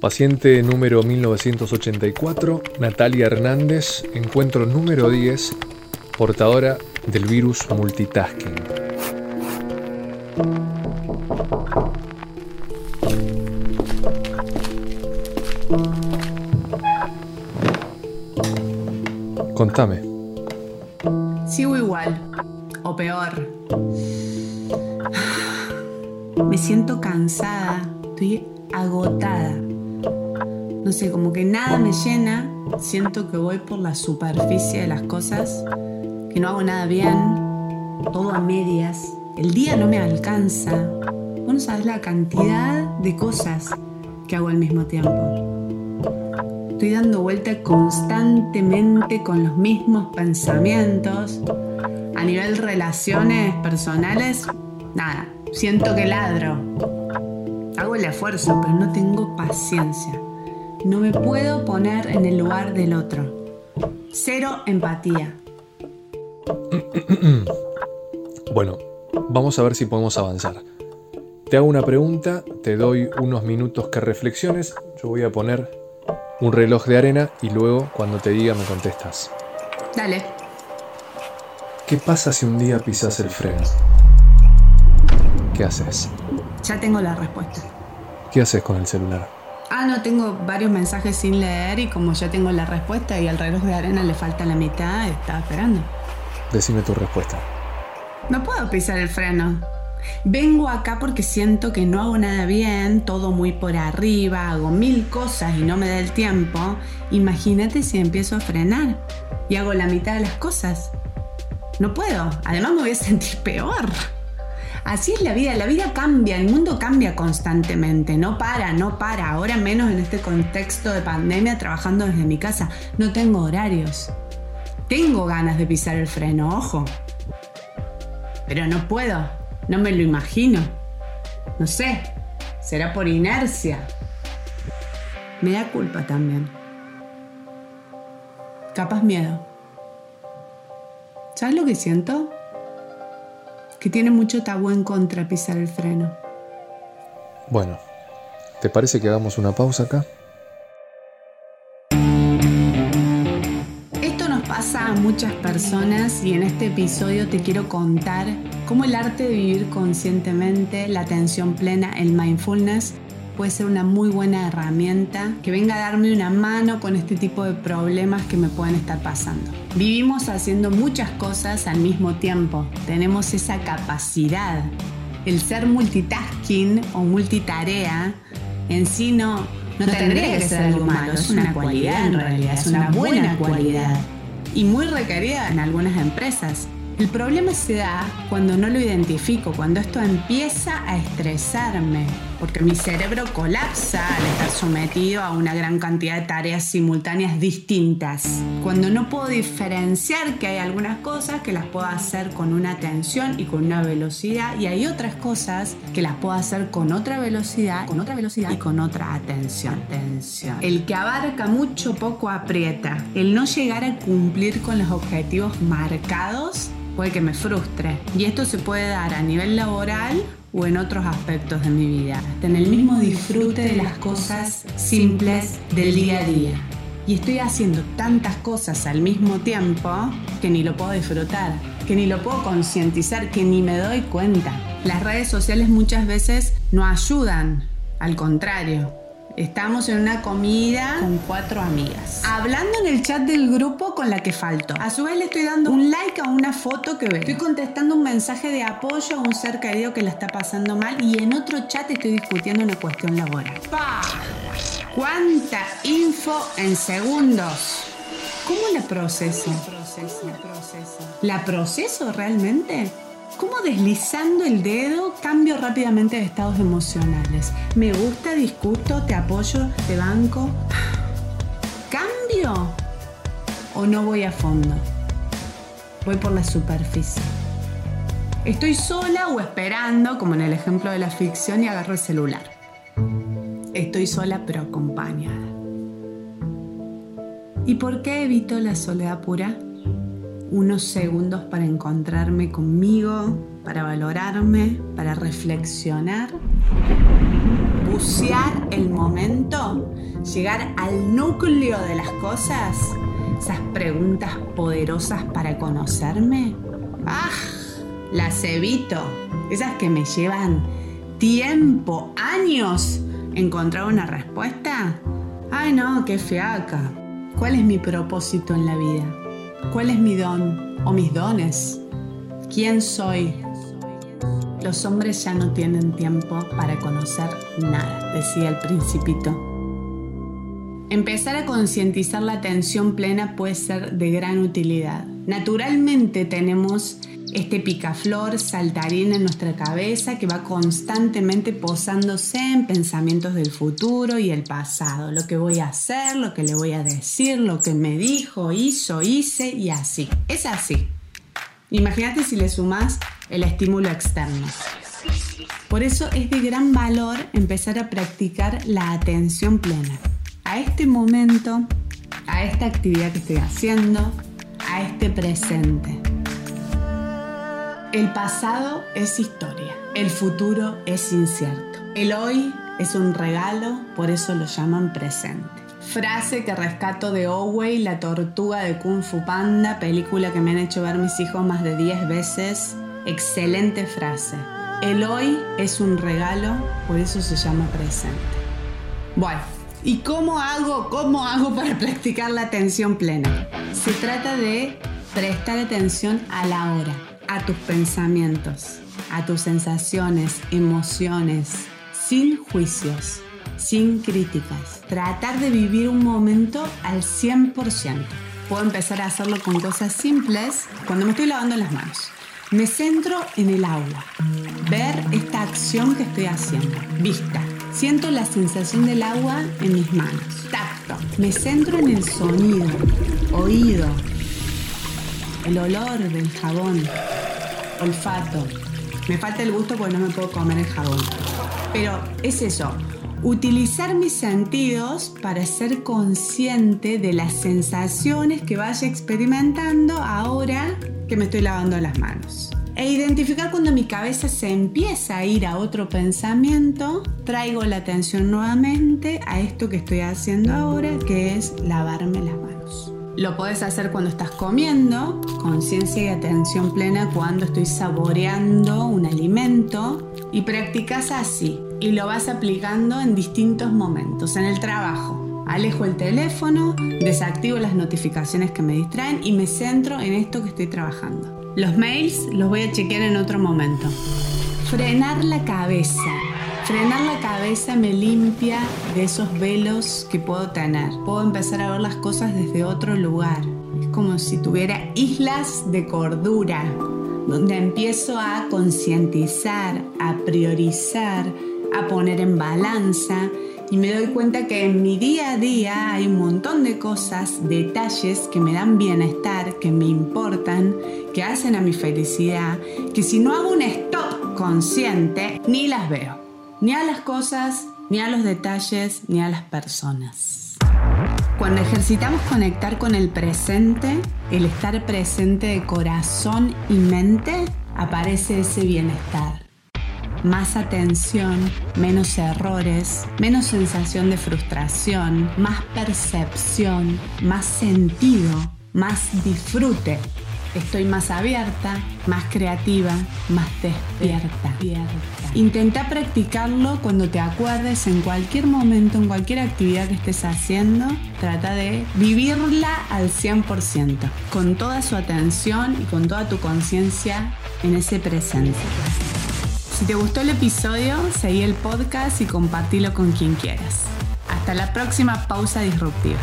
Paciente número 1984, Natalia Hernández, encuentro número 10, portadora del virus multitasking. Contame. Sigo igual, o peor. Me siento cansada, estoy agotada. No sé, como que nada me llena, siento que voy por la superficie de las cosas, que no hago nada bien, todo a medias, el día no me alcanza. Vos no sabés la cantidad de cosas que hago al mismo tiempo. Estoy dando vuelta constantemente con los mismos pensamientos. A nivel relaciones personales, nada, siento que ladro. Hago el esfuerzo, pero no tengo paciencia. No me puedo poner en el lugar del otro. Cero empatía. Bueno, vamos a ver si podemos avanzar. Te hago una pregunta, te doy unos minutos que reflexiones. Yo voy a poner un reloj de arena y luego, cuando te diga, me contestas. Dale. ¿Qué pasa si un día pisas el freno? ¿Qué haces? Ya tengo la respuesta. ¿Qué haces con el celular? No, tengo varios mensajes sin leer y como ya tengo la respuesta y al reloj de arena le falta la mitad, estaba esperando. Decime tu respuesta. No puedo pisar el freno. Vengo acá porque siento que no hago nada bien, todo muy por arriba, hago mil cosas y no me da el tiempo. Imagínate si empiezo a frenar y hago la mitad de las cosas. No puedo, además me voy a sentir peor. Así es la vida cambia, el mundo cambia constantemente, no para, ahora menos en este contexto de pandemia trabajando desde mi casa. No tengo horarios, tengo ganas de pisar el freno, ojo, pero no puedo, no me lo imagino, no sé, será por inercia. Me da culpa también, capaz miedo. ¿Sabes lo que siento? Que tiene mucho tabú en contra pisar el freno. Bueno, ¿te parece que hagamos una pausa acá? Esto nos pasa a muchas personas y en este episodio te quiero contar cómo el arte de vivir conscientemente, la atención plena, el mindfulness, puede ser una muy buena herramienta que venga a darme una mano con este tipo de problemas que me pueden estar pasando. Vivimos haciendo muchas cosas al mismo tiempo. Tenemos esa capacidad. El ser multitasking o multitarea en sí no tendría que ser algo malo. Es una cualidad en realidad, es una buena cualidad. Y muy requerida en algunas empresas. El problema se da cuando no lo identifico, cuando esto empieza a estresarme, porque mi cerebro colapsa al estar sometido a una gran cantidad de tareas simultáneas distintas. Cuando no puedo diferenciar que hay algunas cosas que las puedo hacer con una atención y con una velocidad, y hay otras cosas que las puedo hacer con otra velocidad y con otra atención. El que abarca mucho poco aprieta. El no llegar a cumplir con los objetivos marcados puede que me frustre. Y esto se puede dar a nivel laboral o en otros aspectos de mi vida. Hasta en el mismo disfrute de las cosas simples del día a día. Y estoy haciendo tantas cosas al mismo tiempo que ni lo puedo disfrutar, que ni lo puedo concientizar, que ni me doy cuenta. Las redes sociales muchas veces no ayudan, al contrario. Estamos en una comida con 4 amigas, hablando en el chat del grupo con la que falto. A su vez le estoy dando un like a una foto que veo. Estoy contestando un mensaje de apoyo a un ser querido que la está pasando mal y en otro chat estoy discutiendo una cuestión laboral. ¡Pah! ¡Cuánta info en segundos! ¿Cómo la proceso? ¿La proceso realmente? ¿Cómo deslizando el dedo cambio rápidamente de estados emocionales? Me gusta, discuto, te apoyo, te banco. ¿Cambio? ¿O no voy a fondo? Voy por la superficie. Estoy sola o esperando, como en el ejemplo de la ficción, y agarro el celular. Estoy sola pero acompañada. ¿Y por qué evito la soledad pura? Unos segundos para encontrarme conmigo, para valorarme, para reflexionar. Cruciar el momento, llegar al núcleo de las cosas, esas preguntas poderosas para conocerme, ¡ah! Las evito, esas que me llevan tiempo, años, encontrar una respuesta. ¡Ay no, qué fiaca! ¿Cuál es mi propósito en la vida? ¿Cuál es mi don o mis dones? ¿Quién soy? Los hombres ya no tienen tiempo para conocer nada, decía el Principito. Empezar a concientizar la atención plena puede ser de gran utilidad. Naturalmente tenemos este picaflor saltarín en nuestra cabeza que va constantemente posándose en pensamientos del futuro y el pasado. Lo que voy a hacer, lo que le voy a decir, lo que me dijo, hizo, hice y así. Es así. Imagínate si le sumás el estímulo externo. Por eso es de gran valor empezar a practicar la atención plena. A este momento, a esta actividad que estoy haciendo, a este presente. El pasado es historia, el futuro es incierto. El hoy es un regalo, por eso lo llaman presente. Frase que rescato de Owei, la tortuga de Kung Fu Panda, película que me han hecho ver mis hijos más de 10 veces. Excelente frase. El hoy es un regalo, por eso se llama presente. Bueno, ¿y cómo hago para practicar la atención plena? Se trata de prestar atención a la hora, a tus pensamientos, a tus sensaciones, emociones, sin juicios, sin críticas. Tratar de vivir un momento al 100%. Puedo empezar a hacerlo con cosas simples. Cuando me estoy lavando las manos, me centro en el agua. Ver esta acción que estoy haciendo. Vista. Siento la sensación del agua en mis manos. Tacto. Me centro en el sonido. Oído. El olor del jabón. Olfato. Me falta el gusto porque no me puedo comer el jabón. Pero es eso, utilizar mis sentidos para ser consciente de las sensaciones que vaya experimentando ahora que me estoy lavando las manos. E identificar cuando mi cabeza se empieza a ir a otro pensamiento, traigo la atención nuevamente a esto que estoy haciendo ahora, que es lavarme las manos. Lo podés hacer cuando estás comiendo, conciencia y atención plena cuando estoy saboreando un alimento y practicás así y lo vas aplicando en distintos momentos. En el trabajo, alejo el teléfono, desactivo las notificaciones que me distraen y me centro en esto que estoy trabajando. Los mails los voy a chequear en otro momento. Frenar la cabeza. Frenar la cabeza me limpia de esos velos que puedo tener. Puedo empezar a ver las cosas desde otro lugar. Es como si tuviera islas de cordura, donde empiezo a concientizar, a priorizar, a poner en balanza y me doy cuenta que en mi día a día hay un montón de cosas, detalles que me dan bienestar, que me importan, que hacen a mi felicidad, que si no hago un stop consciente, ni las veo. Ni a las cosas, ni a los detalles, ni a las personas. Cuando ejercitamos conectar con el presente, el estar presente de corazón y mente, aparece ese bienestar. Más atención, menos errores, menos sensación de frustración, más percepción, más sentido, más disfrute. Estoy más abierta, más creativa, más despierta. Intenta practicarlo cuando te acuerdes en cualquier momento, en cualquier actividad que estés haciendo. Trata de vivirla al 100%, con toda su atención y con toda tu conciencia en ese presente. Si te gustó el episodio, seguí el podcast y compartilo con quien quieras. Hasta la próxima pausa disruptiva.